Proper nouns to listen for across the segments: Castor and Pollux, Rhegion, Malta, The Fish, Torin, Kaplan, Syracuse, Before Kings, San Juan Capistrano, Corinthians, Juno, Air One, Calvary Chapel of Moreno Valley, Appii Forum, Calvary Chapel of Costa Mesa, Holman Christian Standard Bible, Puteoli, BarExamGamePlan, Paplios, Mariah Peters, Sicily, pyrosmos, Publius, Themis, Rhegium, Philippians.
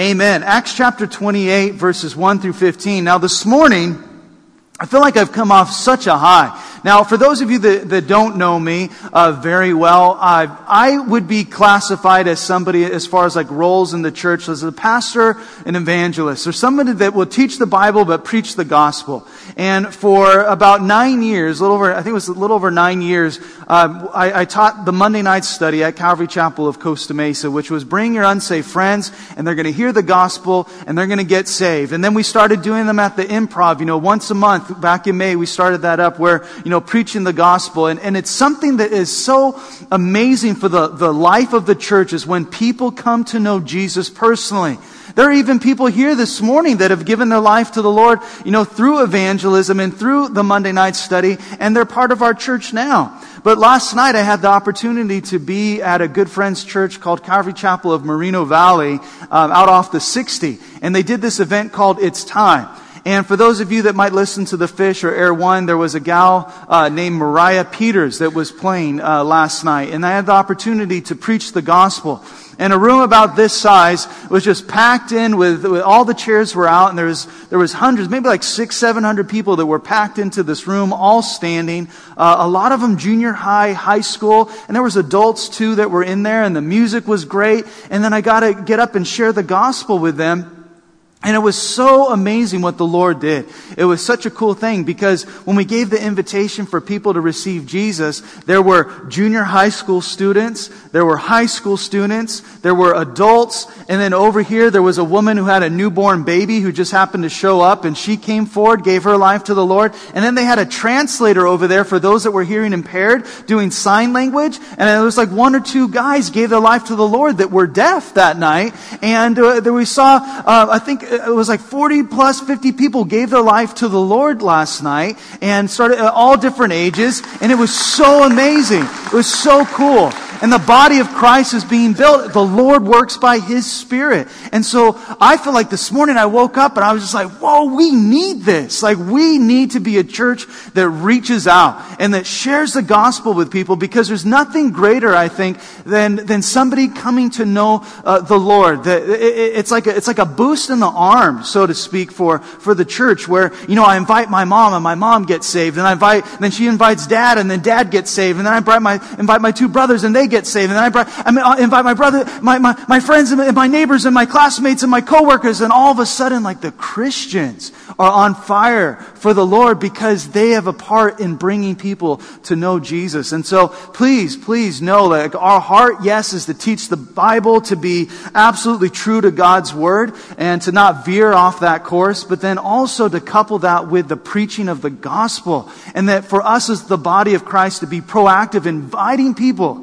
Amen. Acts chapter 28, verses 1 through 15. Now this morning, I feel like I've come off such a high. Now, for those of you that don't know me very well, I would be classified as somebody as far as like roles in the church as a pastor, an evangelist, or somebody that will teach the Bible but preach the gospel. And for about 9 years, a little over nine years, I taught the Monday night study at Calvary Chapel of Costa Mesa, which was bring your unsaved friends, and they're going to hear the gospel, and they're going to get saved. And then we started doing them at the Improv, once a month. Back in May, we started that up where, preaching the gospel. And it's something that is so amazing for the life of the church is when people come to know Jesus personally. There are even people here this morning that have given their life to the Lord, through evangelism and through the Monday night study, and they're part of our church now. But last night I had the opportunity to be at a good friend's church called Calvary Chapel of Moreno Valley, out off the 60. And they did this event called It's Time. And for those of you that might listen to The Fish or Air One, there was a gal named Mariah Peters that was playing last night. And I had the opportunity to preach the gospel. And a room about this size was just packed in with all the chairs were out. And there was hundreds, maybe like 600-700 people that were packed into this room, all standing. A lot of them junior high, high school. And there was adults too that were in there. And the music was great. And then I got to get up and share the gospel with them. And it was so amazing what the Lord did. It was such a cool thing because when we gave the invitation for people to receive Jesus, there were junior high school students, there were high school students, there were adults, and then over here there was a woman who had a newborn baby who just happened to show up, and she came forward, gave her life to the Lord, and then they had a translator over there for those that were hearing impaired doing sign language, and there was like one or two guys gave their life to the Lord that were deaf that night, and we saw, I think, it was like 40 plus 50 people gave their life to the Lord last night and started at all different ages. And it was so amazing. It was so cool. And the body of Christ is being built. The Lord works by His Spirit. And so I feel like this morning I woke up and I was just like, whoa, we need this. Like we need to be a church that reaches out and that shares the gospel with people because there's nothing greater, I think, than somebody coming to know the Lord. It's like a boost in the arm, so to speak, for the church where, I invite my mom and my mom gets saved and then she invites dad and then dad gets saved and then I invite my two brothers and they get saved, and I invite my brother, my friends, and my neighbors, and my classmates, and my coworkers, and all of a sudden, like the Christians are on fire for the Lord because they have a part in bringing people to know Jesus. And so, please know, like our heart, yes, is to teach the Bible, to be absolutely true to God's word, and to not veer off that course, but then also to couple that with the preaching of the gospel, and that for us as the body of Christ to be proactive, inviting people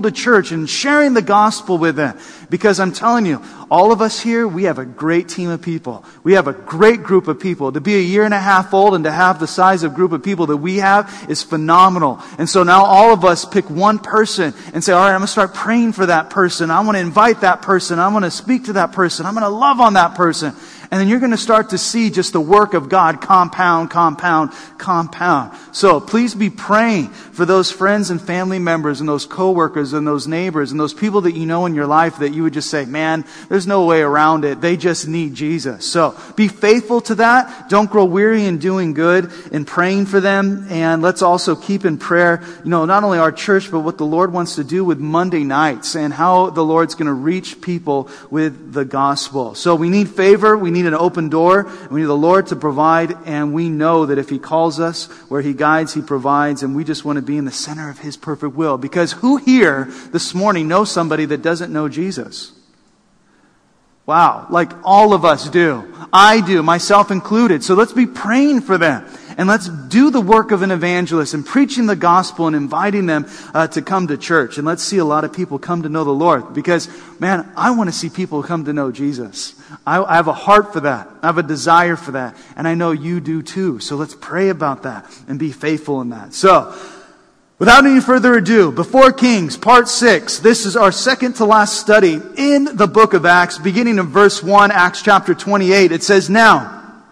to church and sharing the gospel with them. Because I'm telling you, all of us here, we have a great team of people. We have a great group of people. To be a year and a half old and to have the size of group of people that we have is phenomenal. And so now all of us pick one person and say, all right, I'm going to start praying for that person. I want to invite that person. I want to speak to that person. I'm going to love on that person. And then you're going to start to see just the work of God compound. So please be praying for those friends and family members and those coworkers and those neighbors and those people that you know in your life that you would just say, man, there's no way around it. They just need Jesus. So be faithful to that. Don't grow weary in doing good and praying for them. And let's also keep in prayer, not only our church, but what the Lord wants to do with Monday nights and how the Lord's going to reach people with the gospel. So we need favor. We need an open door. We need the Lord to provide. And we know that if He calls us, where He guides, He provides. And we just want to be in the center of His perfect will. Because who here this morning knows somebody that doesn't know Jesus? Wow, like all of us do. I do, myself included. So let's be praying for them. And let's do the work of an evangelist and preaching the gospel and inviting them to come to church. And let's see a lot of people come to know the Lord. Because, man, I want to see people come to know Jesus. I have a heart for that. I have a desire for that. And I know you do too. So let's pray about that and be faithful in that. So, without any further ado, Before Kings, Part 6. This is our second to last study in the book of Acts, beginning in verse 1, Acts chapter 28. It says, Now,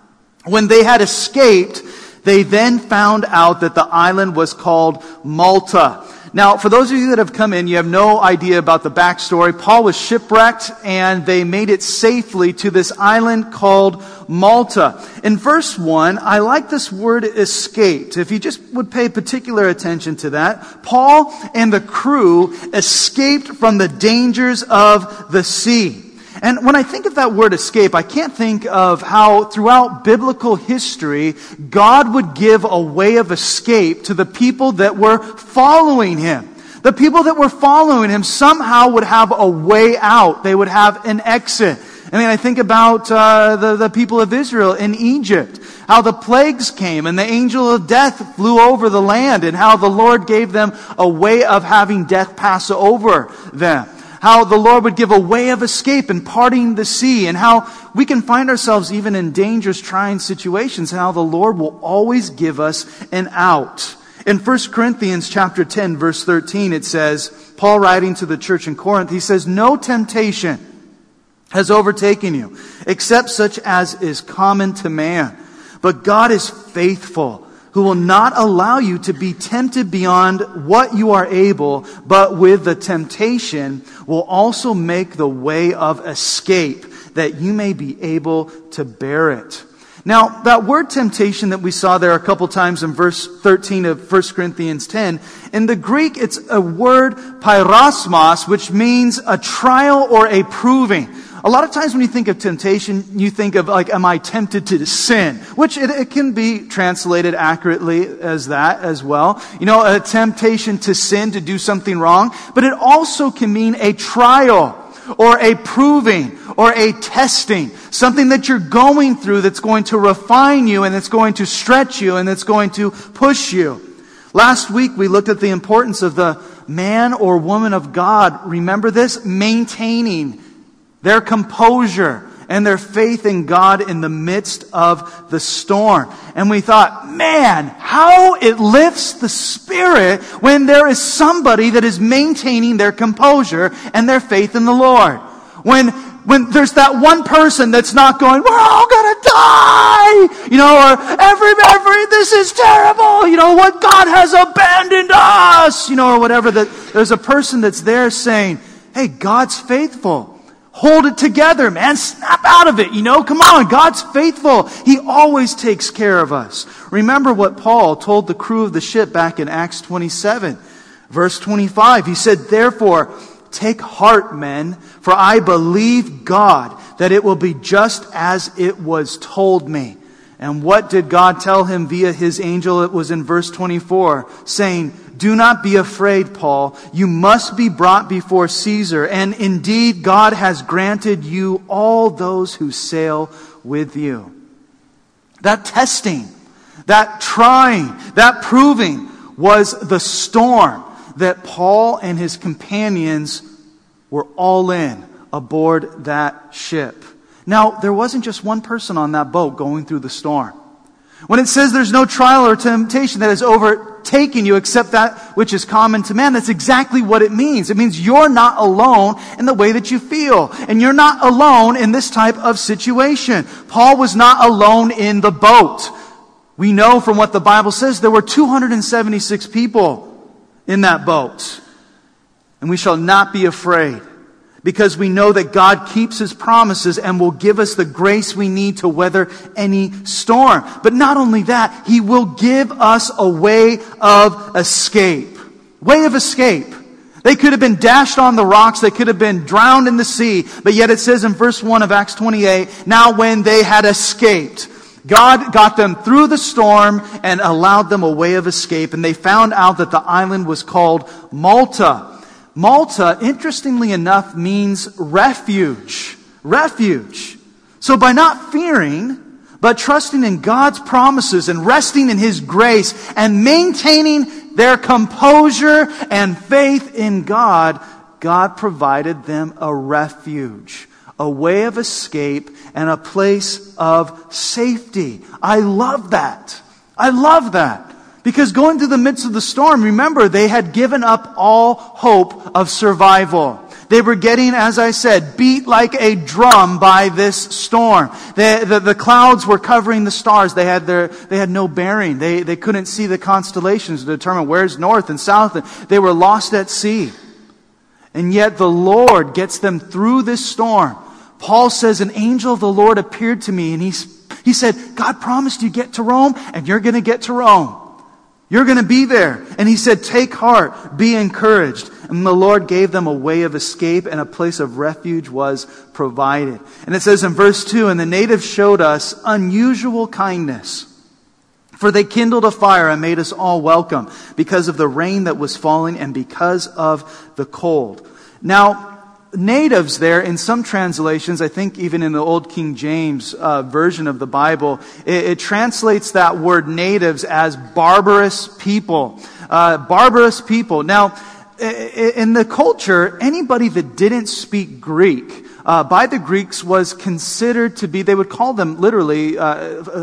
when they had escaped, they then found out that the island was called Malta. Now, for those of you that have come in, you have no idea about the backstory. Paul was shipwrecked, and they made it safely to this island called Malta. In verse 1, I like this word escaped. If you just would pay particular attention to that, Paul and the crew escaped from the dangers of the sea. And when I think of that word escape, I can't think of how throughout biblical history, God would give a way of escape to the people that were following him. The people that were following him somehow would have a way out. They would have an exit. I mean, I think about the people of Israel in Egypt, how the plagues came and the angel of death flew over the land and how the Lord gave them a way of having death pass over them. How the Lord would give a way of escape in parting the sea, and how we can find ourselves even in dangerous, trying situations, and how the Lord will always give us an out. In 1 Corinthians chapter 10, verse 13, it says, Paul writing to the church in Corinth, he says, "No temptation has overtaken you, except such as is common to man. But God is faithful, who will not allow you to be tempted beyond what you are able, but with the temptation will also make the way of escape, that you may be able to bear it." Now, that word temptation that we saw there a couple times in verse 13 of 1 Corinthians 10, in the Greek it's a word pyrosmos, which means a trial or a proving. A lot of times when you think of temptation, you think of like, am I tempted to sin? Which it can be translated accurately as that as well. You know, a temptation to sin, to do something wrong. But it also can mean a trial or a proving or a testing. Something that you're going through that's going to refine you and that's going to stretch you and that's going to push you. Last week we looked at the importance of the man or woman of God. Remember this? Maintaining their composure and their faith in God in the midst of the storm. And we thought, man, how it lifts the spirit when there is somebody that is maintaining their composure and their faith in the Lord. When there's that one person that's not going, we're all gonna die! You know, or every this is terrible! You know, what God has abandoned us! You know, or whatever. That there's a person that's there saying, hey, God's faithful. Hold it together, man. Snap out of it, you know. Come on, God's faithful. He always takes care of us. Remember what Paul told the crew of the ship back in Acts 27, verse 25. He said, "Therefore, take heart, men, for I believe God that it will be just as it was told me." And what did God tell him via his angel? It was in verse 24, saying, "Do not be afraid, Paul. You must be brought before Caesar. And indeed, God has granted you all those who sail with you." That testing, that trying, that proving was the storm that Paul and his companions were all in aboard that ship. Now, there wasn't just one person on that boat going through the storm. When it says there's no trial or temptation that has overtaken you except that which is common to man, that's exactly what it means. It means you're not alone in the way that you feel. And you're not alone in this type of situation. Paul was not alone in the boat. We know from what the Bible says there were 276 people in that boat. And we shall not be afraid, because we know that God keeps his promises and will give us the grace we need to weather any storm. But not only that, he will give us a way of escape. Way of escape. They could have been dashed on the rocks. They could have been drowned in the sea. But yet it says in verse 1 of Acts 28, "Now when they had escaped, God got them through the storm and allowed them a way of escape. And they found out that the island was called Malta." Malta, interestingly enough, means refuge. Refuge. So by not fearing, but trusting in God's promises and resting in his grace and maintaining their composure and faith in God, God provided them a refuge, a way of escape, and a place of safety. I love that. I love that. Because going through the midst of the storm, remember, they had given up all hope of survival. They were getting, as I said, beat like a drum by this storm. The clouds were covering the stars. They had no bearing. They couldn't see the constellations to determine where's north and south. They were lost at sea. And yet the Lord gets them through this storm. Paul says, an angel of the Lord appeared to me, and he said, God promised you get to Rome, and you're going to get to Rome. You're going to be there. And he said, take heart, be encouraged. And the Lord gave them a way of escape, and a place of refuge was provided. And it says in verse 2, and the natives showed us unusual kindness, for they kindled a fire and made us all welcome because of the rain that was falling and because of the cold. Now, natives there, in some translations, I think even in the Old King James version of the Bible, it translates that word natives as barbarous people. Barbarous people. Now, in the culture, anybody that didn't speak Greek by the Greeks was considered to be, they would call them literally,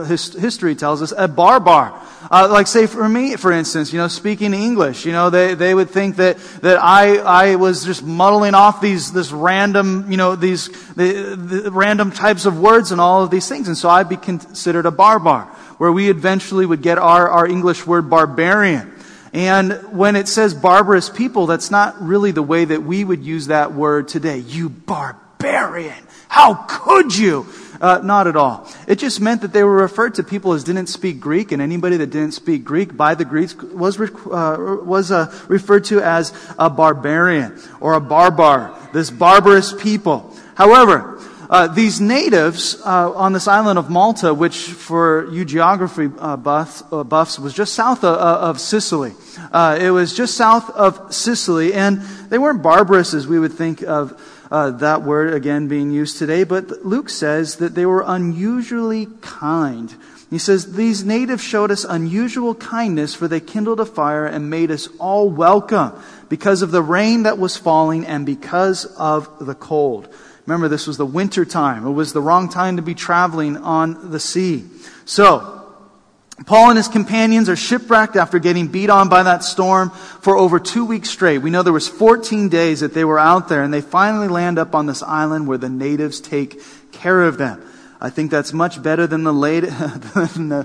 history tells us, a barbar. Like say for me, for instance, speaking English, they would think that I was just muddling off this random, the random types of words and all of these things. And so I'd be considered a barbar, where we eventually would get our English word barbarian. And when it says barbarous people, that's not really the way that we would use that word today. You barbarian! How could you? Not at all. It just meant that they were referred to people as didn't speak Greek, and anybody that didn't speak Greek by the Greeks was referred to as a barbarian or a barbar, this barbarous people. However, these natives on this island of Malta, which for you geography buffs was just south of Sicily. It was just south of Sicily, and they weren't barbarous as we would think of that word again being used today, but Luke says that they were unusually kind. He says, these natives showed us unusual kindness, for they kindled a fire and made us all welcome because of the rain that was falling and because of the cold. Remember, this was the winter time. It was the wrong time to be traveling on the sea. So, Paul and his companions are shipwrecked after getting beat on by that storm for over 2 weeks straight. We know there was 14 days that they were out there, and they finally land up on this island where the natives take care of them. I think that's much better than the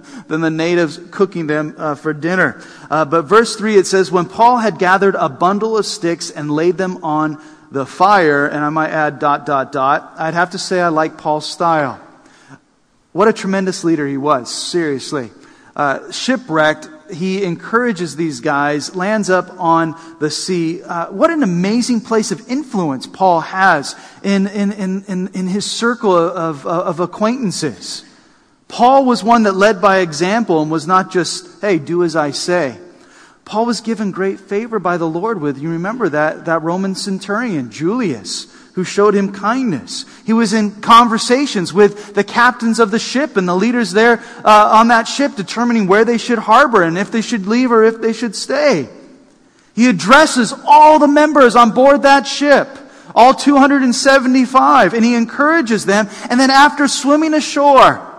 natives cooking them for dinner. But verse 3, it says, when Paul had gathered a bundle of sticks and laid them on the fire, and I might add ... I'd have to say I like Paul's style. What a tremendous leader he was, seriously. Shipwrecked, he encourages these guys, lands up on the sea. What an amazing place of influence Paul has in his circle of acquaintances. Paul was one that led by example and was not just, hey, do as I say. Paul was given great favor by the Lord with, you remember that Roman centurion, Julius, who showed him kindness. He was in conversations with the captains of the ship and the leaders there on that ship, determining where they should harbor and if they should leave or if they should stay. He addresses all the members on board that ship, all 275, and he encourages them. And then after swimming ashore,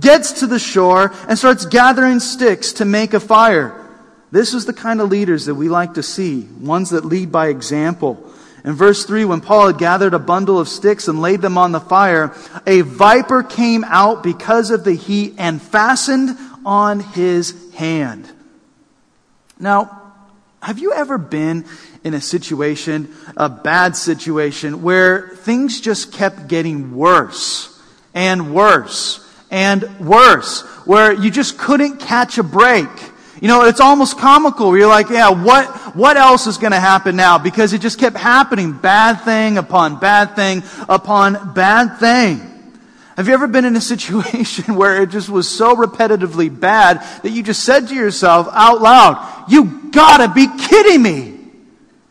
gets to the shore and starts gathering sticks to make a fire. This is the kind of leaders that we like to see, ones that lead by example. In verse 3, when Paul had gathered a bundle of sticks and laid them on the fire, a viper came out because of the heat and fastened on his hand. Now, have you ever been in a bad situation, where things just kept getting worse and worse and worse, where you just couldn't catch a break? It's almost comical. You're like, yeah, what else is going to happen now? Because it just kept happening. Bad thing upon bad thing upon bad thing. Have you ever been in a situation where it just was so repetitively bad that you just said to yourself out loud, you gotta be kidding me.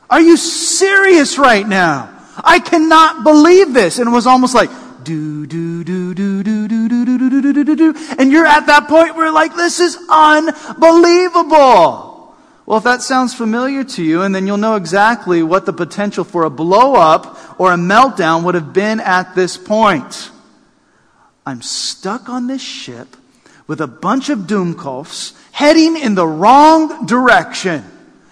Are you serious right now? I cannot believe this. And it was almost like, do, do, do, do, do, do, do, do, do, do, do, do, do. And you're at that point where you're like, this is unbelievable. Well, if that sounds familiar to you, and then you'll know exactly what the potential for a blow up or a meltdown would have been at this point. I'm stuck on this ship with a bunch of doomkolfs heading in the wrong direction.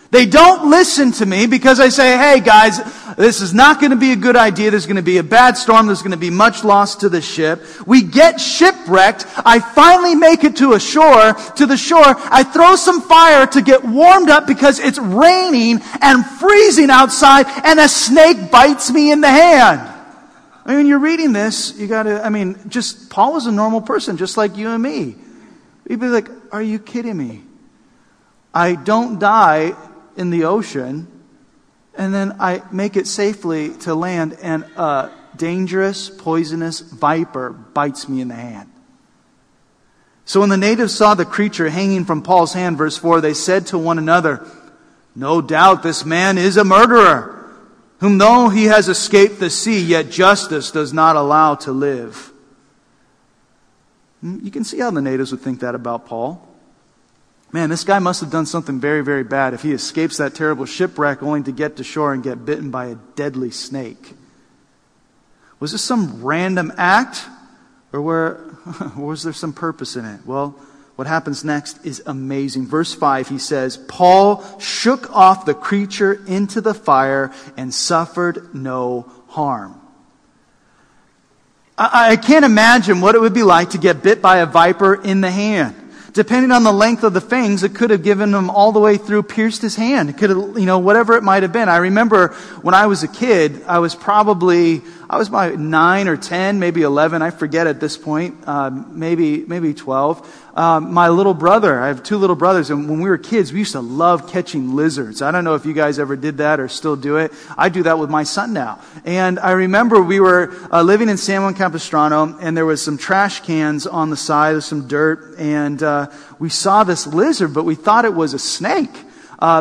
They don't listen to me because I say, hey guys, this is not going to be a good idea. There's going to be a bad storm. There's going to be much loss to the ship. We get shipwrecked. I finally make it to the shore. I throw some fire to get warmed up because it's raining and freezing outside, and a snake bites me in the hand. I mean, you're reading this, just Paul was a normal person, just like you and me. You'd be like, are you kidding me? I don't die in the ocean, and then I make it safely to land, and a dangerous, poisonous viper bites me in the hand. So when the natives saw the creature hanging from Paul's hand, verse 4, they said to one another, "No doubt this man is a murderer, whom though he has escaped the sea, yet justice does not allow to live." You can see how the natives would think that about Paul. Man, this guy must have done something very, very bad if he escapes that terrible shipwreck only to get to shore and get bitten by a deadly snake. Was this some random act? Or was there some purpose in it? Well, what happens next is amazing. Verse 5, he says, Paul shook off the creature into the fire and suffered no harm. I can't imagine what it would be like to get bit by a viper in the hand. Depending on the length of the fangs, it could have given him all the way through, pierced his hand. It could have, whatever it might have been. I remember when I was a kid, I was about 9 or 10, maybe 11. I forget at this point, maybe 12. My little brother, I have two little brothers, and when we were kids, we used to love catching lizards. I don't know if you guys ever did that or still do it. I do that with my son now. And I remember we were living in San Juan Capistrano, and there was some trash cans on the side of some dirt, and we saw this lizard, but we thought it was a snake.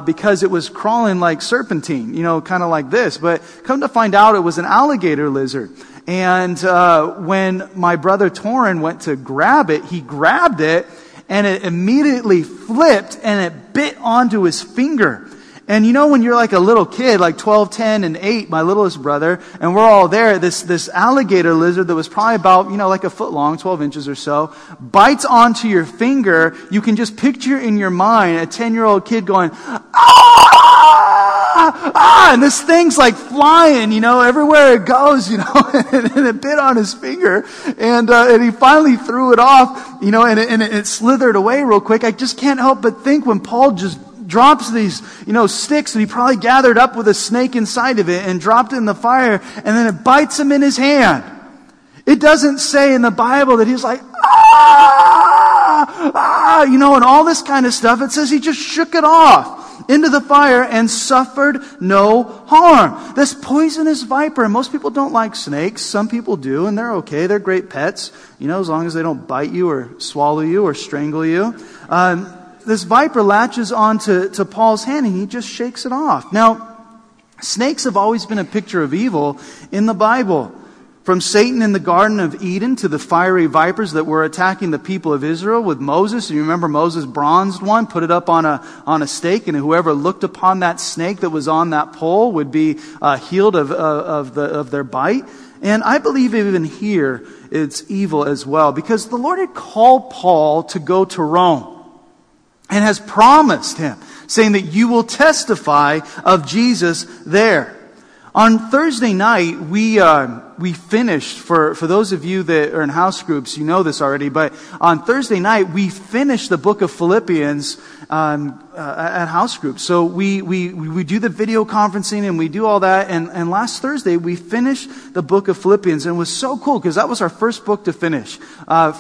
Because it was crawling like serpentine, kind of like this. But come to find out, it was an alligator lizard. And when my brother Torin went to grab it, he grabbed it, and it immediately flipped, and it bit onto his finger. And when you're like a little kid, like 12, 10, and 8, my littlest brother, and we're all there, this alligator lizard that was probably about, like a foot long, 12 inches or so, bites onto your finger. You can just picture in your mind a 10-year-old kid going, ah, and this thing's like flying, everywhere it goes, and it bit on his finger, and he finally threw it off, and it slithered away real quick. I just can't help but think when Paul just drops these, sticks that he probably gathered up with a snake inside of it and dropped it in the fire, and then it bites him in his hand. It doesn't say in the Bible that he's like, and all this kind of stuff. It says he just shook it off into the fire and suffered no harm. This poisonous viper, and most people don't like snakes. Some people do, and they're okay. They're great pets, as long as they don't bite you or swallow you or strangle you. This viper latches on to Paul's hand, and he just shakes it off. Now, snakes have always been a picture of evil in the Bible. From Satan in the Garden of Eden to the fiery vipers that were attacking the people of Israel with Moses. You remember Moses bronzed one, put it up on a stake, and whoever looked upon that snake that was on that pole would be healed of their bite. And I believe even here it's evil as well, because the Lord had called Paul to go to Rome. And has promised him, saying that you will testify of Jesus there. On Thursday night, we finished, for those of you that are in house groups, you know this already, but on Thursday night, we finished the book of Philippians at house groups. So we do the video conferencing and we do all that, and last Thursday, we finished the book of Philippians, and it was so cool because that was our first book to finish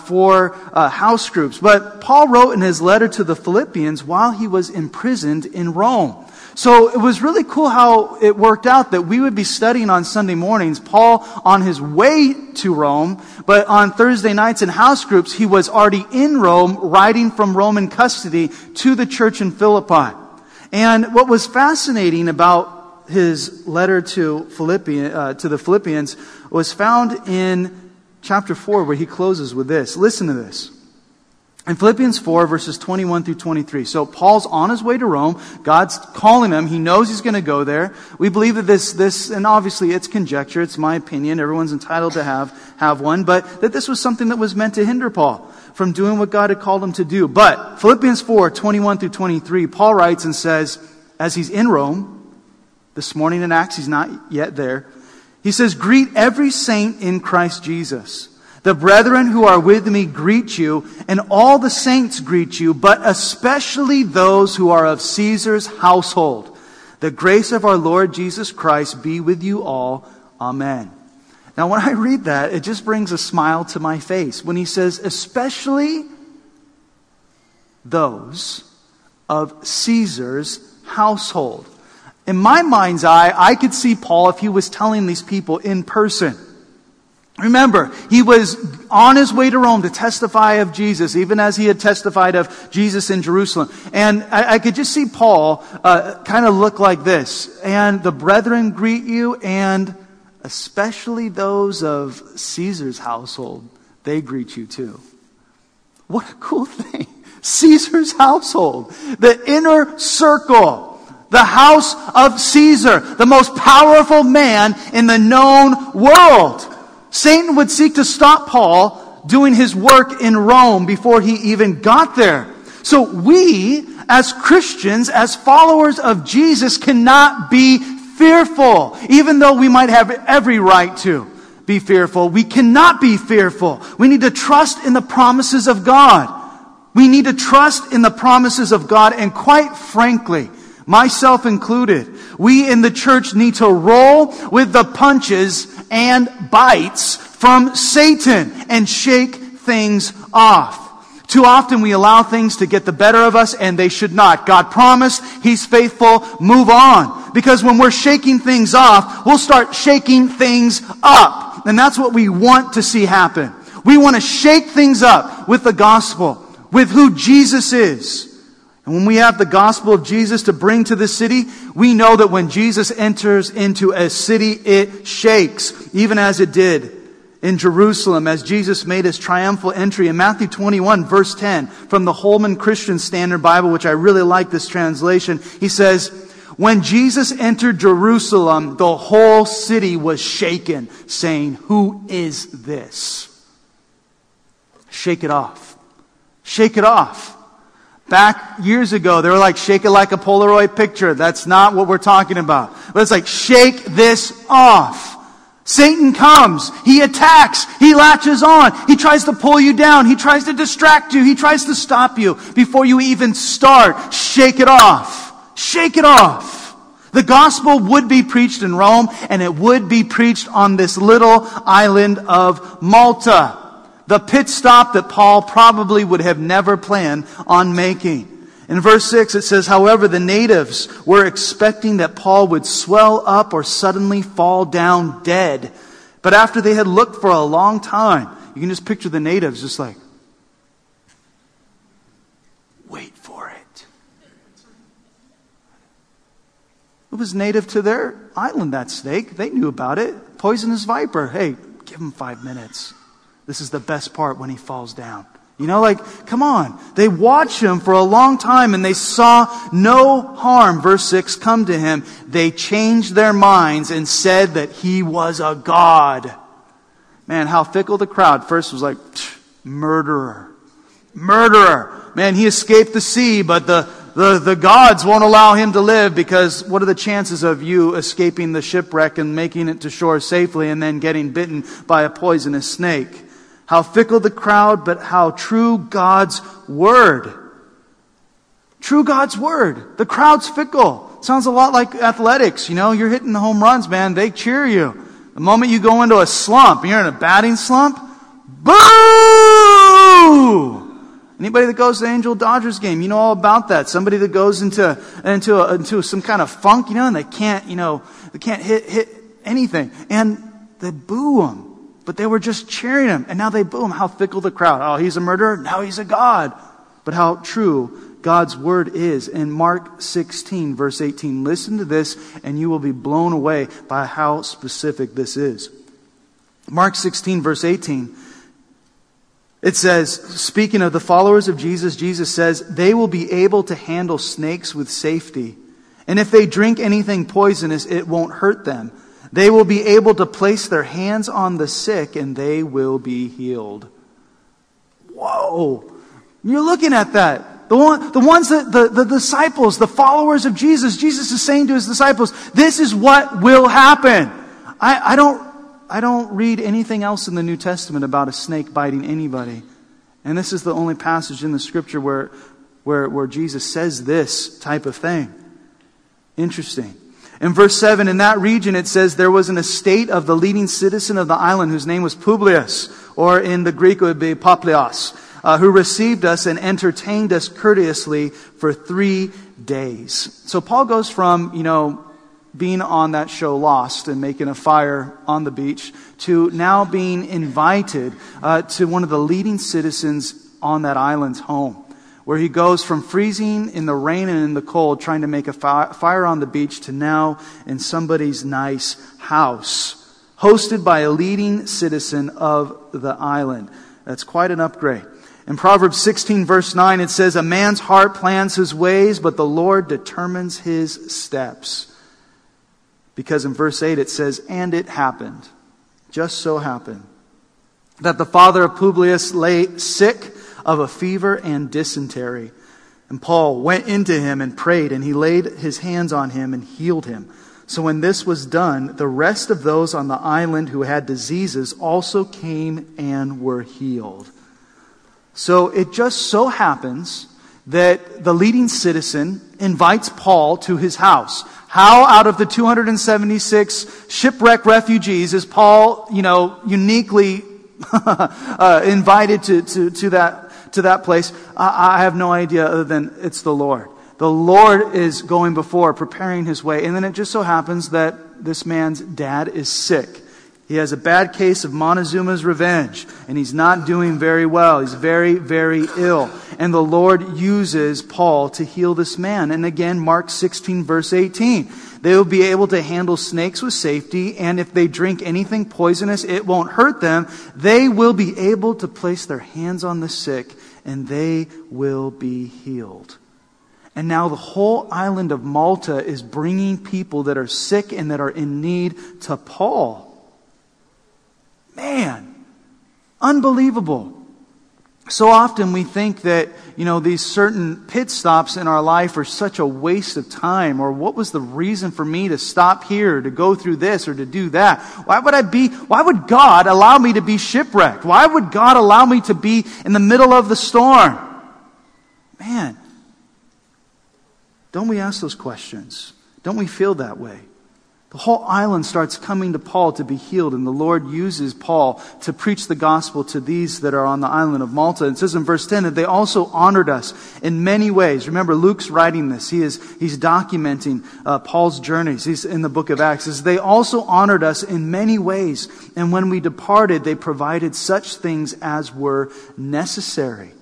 for house groups. But Paul wrote in his letter to the Philippians while he was imprisoned in Rome. So it was really cool how it worked out that we would be studying on Sunday mornings, Paul on his way to Rome, but on Thursday nights in house groups, he was already in Rome, writing from Roman custody to the church in Philippi. And what was fascinating about his letter to the Philippians was found in chapter 4, where he closes with this. Listen to this. In Philippians 4, verses 21 through 23. So Paul's on his way to Rome. God's calling him. He knows he's going to go there. We believe that this, and obviously it's conjecture. It's my opinion. Everyone's entitled to have one. But that this was something that was meant to hinder Paul from doing what God had called him to do. But Philippians 4, 21 through 23, Paul writes and says, as he's in Rome, this morning in Acts, he's not yet there. He says, "Greet every saint in Christ Jesus. The brethren who are with me greet you, and all the saints greet you, but especially those who are of Caesar's household. The grace of our Lord Jesus Christ be with you all. Amen." Now, when I read that, it just brings a smile to my face. When he says, especially those of Caesar's household. In my mind's eye, I could see Paul if he was telling these people in person. Remember, he was on his way to Rome to testify of Jesus, even as he had testified of Jesus in Jerusalem. And I could just see Paul kind of look like this. "And the brethren greet you, and especially those of Caesar's household, they greet you too." What a cool thing. Caesar's household, the inner circle, the house of Caesar, the most powerful man in the known world. Satan would seek to stop Paul doing his work in Rome before he even got there. So we, as Christians, as followers of Jesus, cannot be fearful, even though we might have every right to be fearful. We cannot be fearful. We need to trust in the promises of God. We need to trust in the promises of God, and quite frankly, myself included, we in the church need to roll with the punches and bites from Satan and shake things off. Too often we allow things to get the better of us, and they should not. God promised, He's faithful, move on. Because when we're shaking things off, we'll start shaking things up. And that's what we want to see happen. We want to shake things up with the gospel, with who Jesus is. And when we have the gospel of Jesus to bring to the city, we know that when Jesus enters into a city, it shakes, even as it did in Jerusalem, as Jesus made his triumphal entry. In Matthew 21, verse 10, from the Holman Christian Standard Bible, which I really like this translation, he says, "When Jesus entered Jerusalem, the whole city was shaken, saying, 'Who is this?'" Shake it off. Shake it off. Back years ago, they were like, "Shake it like a Polaroid picture." That's not what we're talking about. But it's like, shake this off. Satan comes. He attacks. He latches on. He tries to pull you down. He tries to distract you. He tries to stop you before you even start. Shake it off. Shake it off. The gospel would be preached in Rome, and it would be preached on this little island of Malta. The pit stop that Paul probably would have never planned on making. In verse 6 it says, "However, the natives were expecting that Paul would swell up or suddenly fall down dead. But after they had looked for a long time," you can just picture the natives just like, "Wait for it." It was native to their island, that snake. They knew about it. Poisonous viper. Hey, give him 5 minutes. This is the best part, when he falls down. You know, like, come on. They watched him for a long time, and they saw no harm, verse 6, come to him. They changed their minds and said that he was a god. Man, how fickle the crowd. First was like, murderer. Murderer. Man, he escaped the sea, but the gods won't allow him to live, because what are the chances of you escaping the shipwreck and making it to shore safely and then getting bitten by a poisonous snake? How fickle the crowd, but how true God's word. True God's word. The crowd's fickle. Sounds a lot like athletics. You know, you're hitting the home runs, man. They cheer you. The moment you go into a slump, you're in a batting slump, boo! Anybody that goes to the Angels-Dodgers game, you know all about that. Somebody that goes into some kind of funk, you know, and they can't, you know, they can't hit anything. And they boo them. But they were just cheering him, and now they boo him. How fickle the crowd. Oh, he's a murderer. Now he's a god. But how true God's word is. In Mark 16, verse 18, listen to this, and you will be blown away by how specific this is. Mark 16, verse 18, it says, speaking of the followers of Jesus, Jesus says, "They will be able to handle snakes with safety. And if they drink anything poisonous, it won't hurt them. They will be able to place their hands on the sick, and they will be healed." Whoa. You're looking at that. The disciples, the followers of Jesus. Jesus is saying to his disciples, this is what will happen. I don't read anything else in the New Testament about a snake biting anybody. And this is the only passage in the Scripture where Jesus says this type of thing. Interesting. In verse 7, in that region it says, there was an estate of the leading citizen of the island whose name was Publius, or in the Greek it would be Paplios, who received us and entertained us courteously for 3 days. So Paul goes from, being on that show Lost and making a fire on the beach to now being invited to one of the leading citizens on that island's home, where he goes from freezing in the rain and in the cold trying to make a fire on the beach to now in somebody's nice house, hosted by a leading citizen of the island. That's quite an upgrade. In Proverbs 16 verse 9 it says, a man's heart plans his ways, but the Lord determines his steps. Because in verse 8 it says, and it happened, just so happened, that the father of Publius lay sick of a fever and dysentery. And Paul went into him and prayed, and he laid his hands on him and healed him. So when this was done, the rest of those on the island who had diseases also came and were healed. So it just so happens that the leading citizen invites Paul to his house. How out of the 276 shipwreck refugees is Paul, uniquely invited to that place? I have no idea, other than it's the Lord. The Lord is going before, preparing his way. And then it just so happens that this man's dad is sick. He has a bad case of Montezuma's revenge, and he's not doing very well. He's very, very ill. And the Lord uses Paul to heal this man. And again, Mark 16, verse 18. They will be able to handle snakes with safety, and if they drink anything poisonous, it won't hurt them. They will be able to place their hands on the sick, and they will be healed. And now the whole island of Malta is bringing people that are sick and that are in need to Paul. Man, unbelievable. So often we think that, these certain pit stops in our life are such a waste of time, or what was the reason for me to stop here, to go through this, or to do that? Why would God allow me to be shipwrecked? Why would God allow me to be in the middle of the storm? Man, don't we ask those questions? Don't we feel that way? The whole island starts coming to Paul to be healed, and the Lord uses Paul to preach the gospel to these that are on the island of Malta. It says in verse 10 that they also honored us in many ways. Remember, Luke's writing this. He's documenting Paul's journeys. He's in the book of Acts. It says, they also honored us in many ways, and when we departed, they provided such things as were necessary.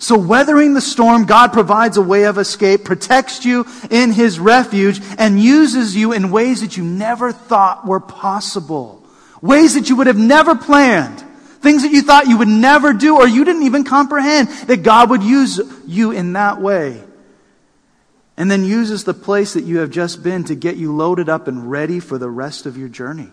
So weathering the storm, God provides a way of escape, protects you in his refuge, and uses you in ways that you never thought were possible. Ways that you would have never planned. Things that you thought you would never do, or you didn't even comprehend that God would use you in that way. And then uses the place that you have just been to get you loaded up and ready for the rest of your journey.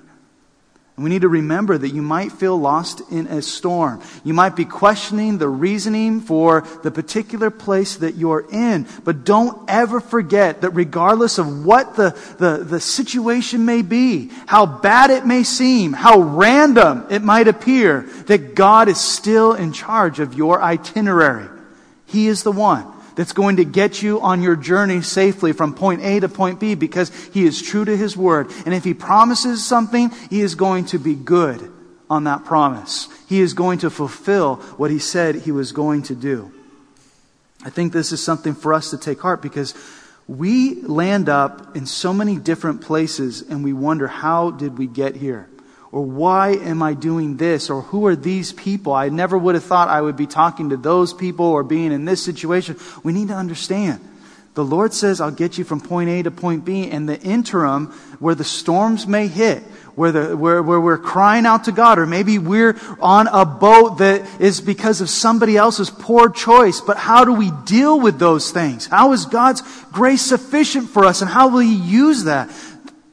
And we need to remember that you might feel lost in a storm. You might be questioning the reasoning for the particular place that you're in. But don't ever forget that regardless of what the situation may be, how bad it may seem, how random it might appear, that God is still in charge of your itinerary. He is the one that's going to get you on your journey safely from point A to point B, because he is true to his word. And if he promises something, he is going to be good on that promise. He is going to fulfill what he said he was going to do. I think this is something for us to take heart, because we land up in so many different places and we wonder, how did we get here? Or why am I doing this? Or who are these people? I never would have thought I would be talking to those people or being in this situation. We need to understand. The Lord says, I'll get you from point A to point B. And the interim, where the storms may hit, where we're crying out to God, or maybe we're on a boat that is because of somebody else's poor choice. But how do we deal with those things? How is God's grace sufficient for us? And how will he use that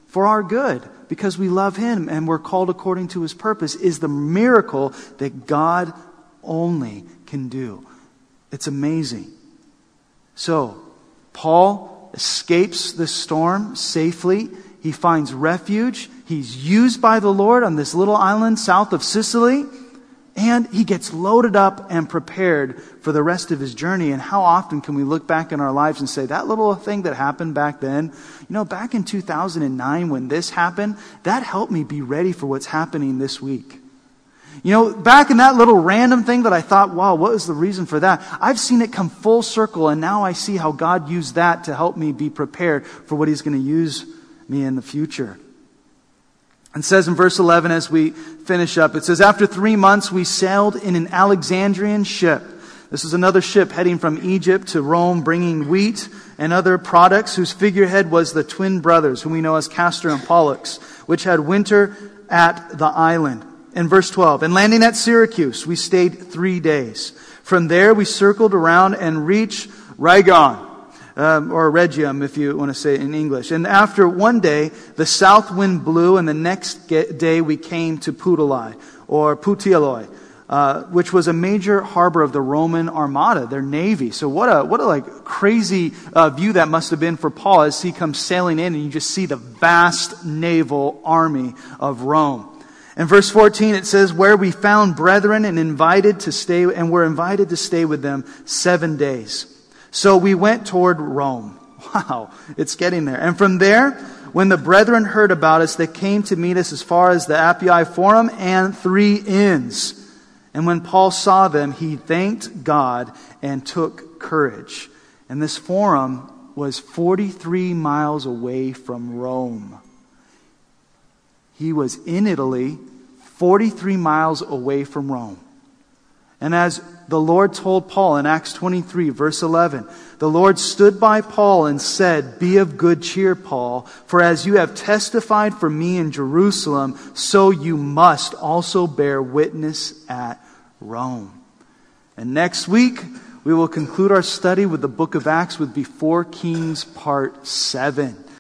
for our good? Because we love him and we're called according to his purpose, is the miracle that God only can do. It's amazing. So, Paul escapes the storm safely. He finds refuge. He's used by the Lord on this little island south of Sicily. And he gets loaded up and prepared for the rest of his journey. And how often can we look back in our lives and say, that little thing that happened back then, back in 2009 when this happened, that helped me be ready for what's happening this week. Back in that little random thing that I thought, wow, what was the reason for that? I've seen it come full circle, and now I see how God used that to help me be prepared for what he's going to use me in the future. And says in verse 11, as we finish up, it says, after 3 months, we sailed in an Alexandrian ship. This is another ship heading from Egypt to Rome, bringing wheat and other products, whose figurehead was the twin brothers, who we know as Castor and Pollux, which had winter at the island. In verse 12, and landing at Syracuse, we stayed 3 days. From there, we circled around and reached Rhegion. Or Rhegium, if you want to say it in English. And after 1 day, the south wind blew, and the next day we came to Puteoli, or Puteoli, which was a major harbor of the Roman Armada, their navy. So what a crazy view that must have been for Paul as he comes sailing in, and you just see the vast naval army of Rome. In verse 14, it says, where we found brethren and were invited to stay with them 7 days. So we went toward Rome. Wow, it's getting there. And from there, when the brethren heard about us, they came to meet us as far as the Appii Forum and 3 inns. And when Paul saw them, he thanked God and took courage. And this forum was 43 miles away from Rome. He was in Italy, 43 miles away from Rome. And as the Lord told Paul in Acts 23, verse 11, the Lord stood by Paul and said, be of good cheer, Paul, for as you have testified for me in Jerusalem, so you must also bear witness at Rome. And next week, we will conclude our study with the book of Acts with Before Kings, part 7.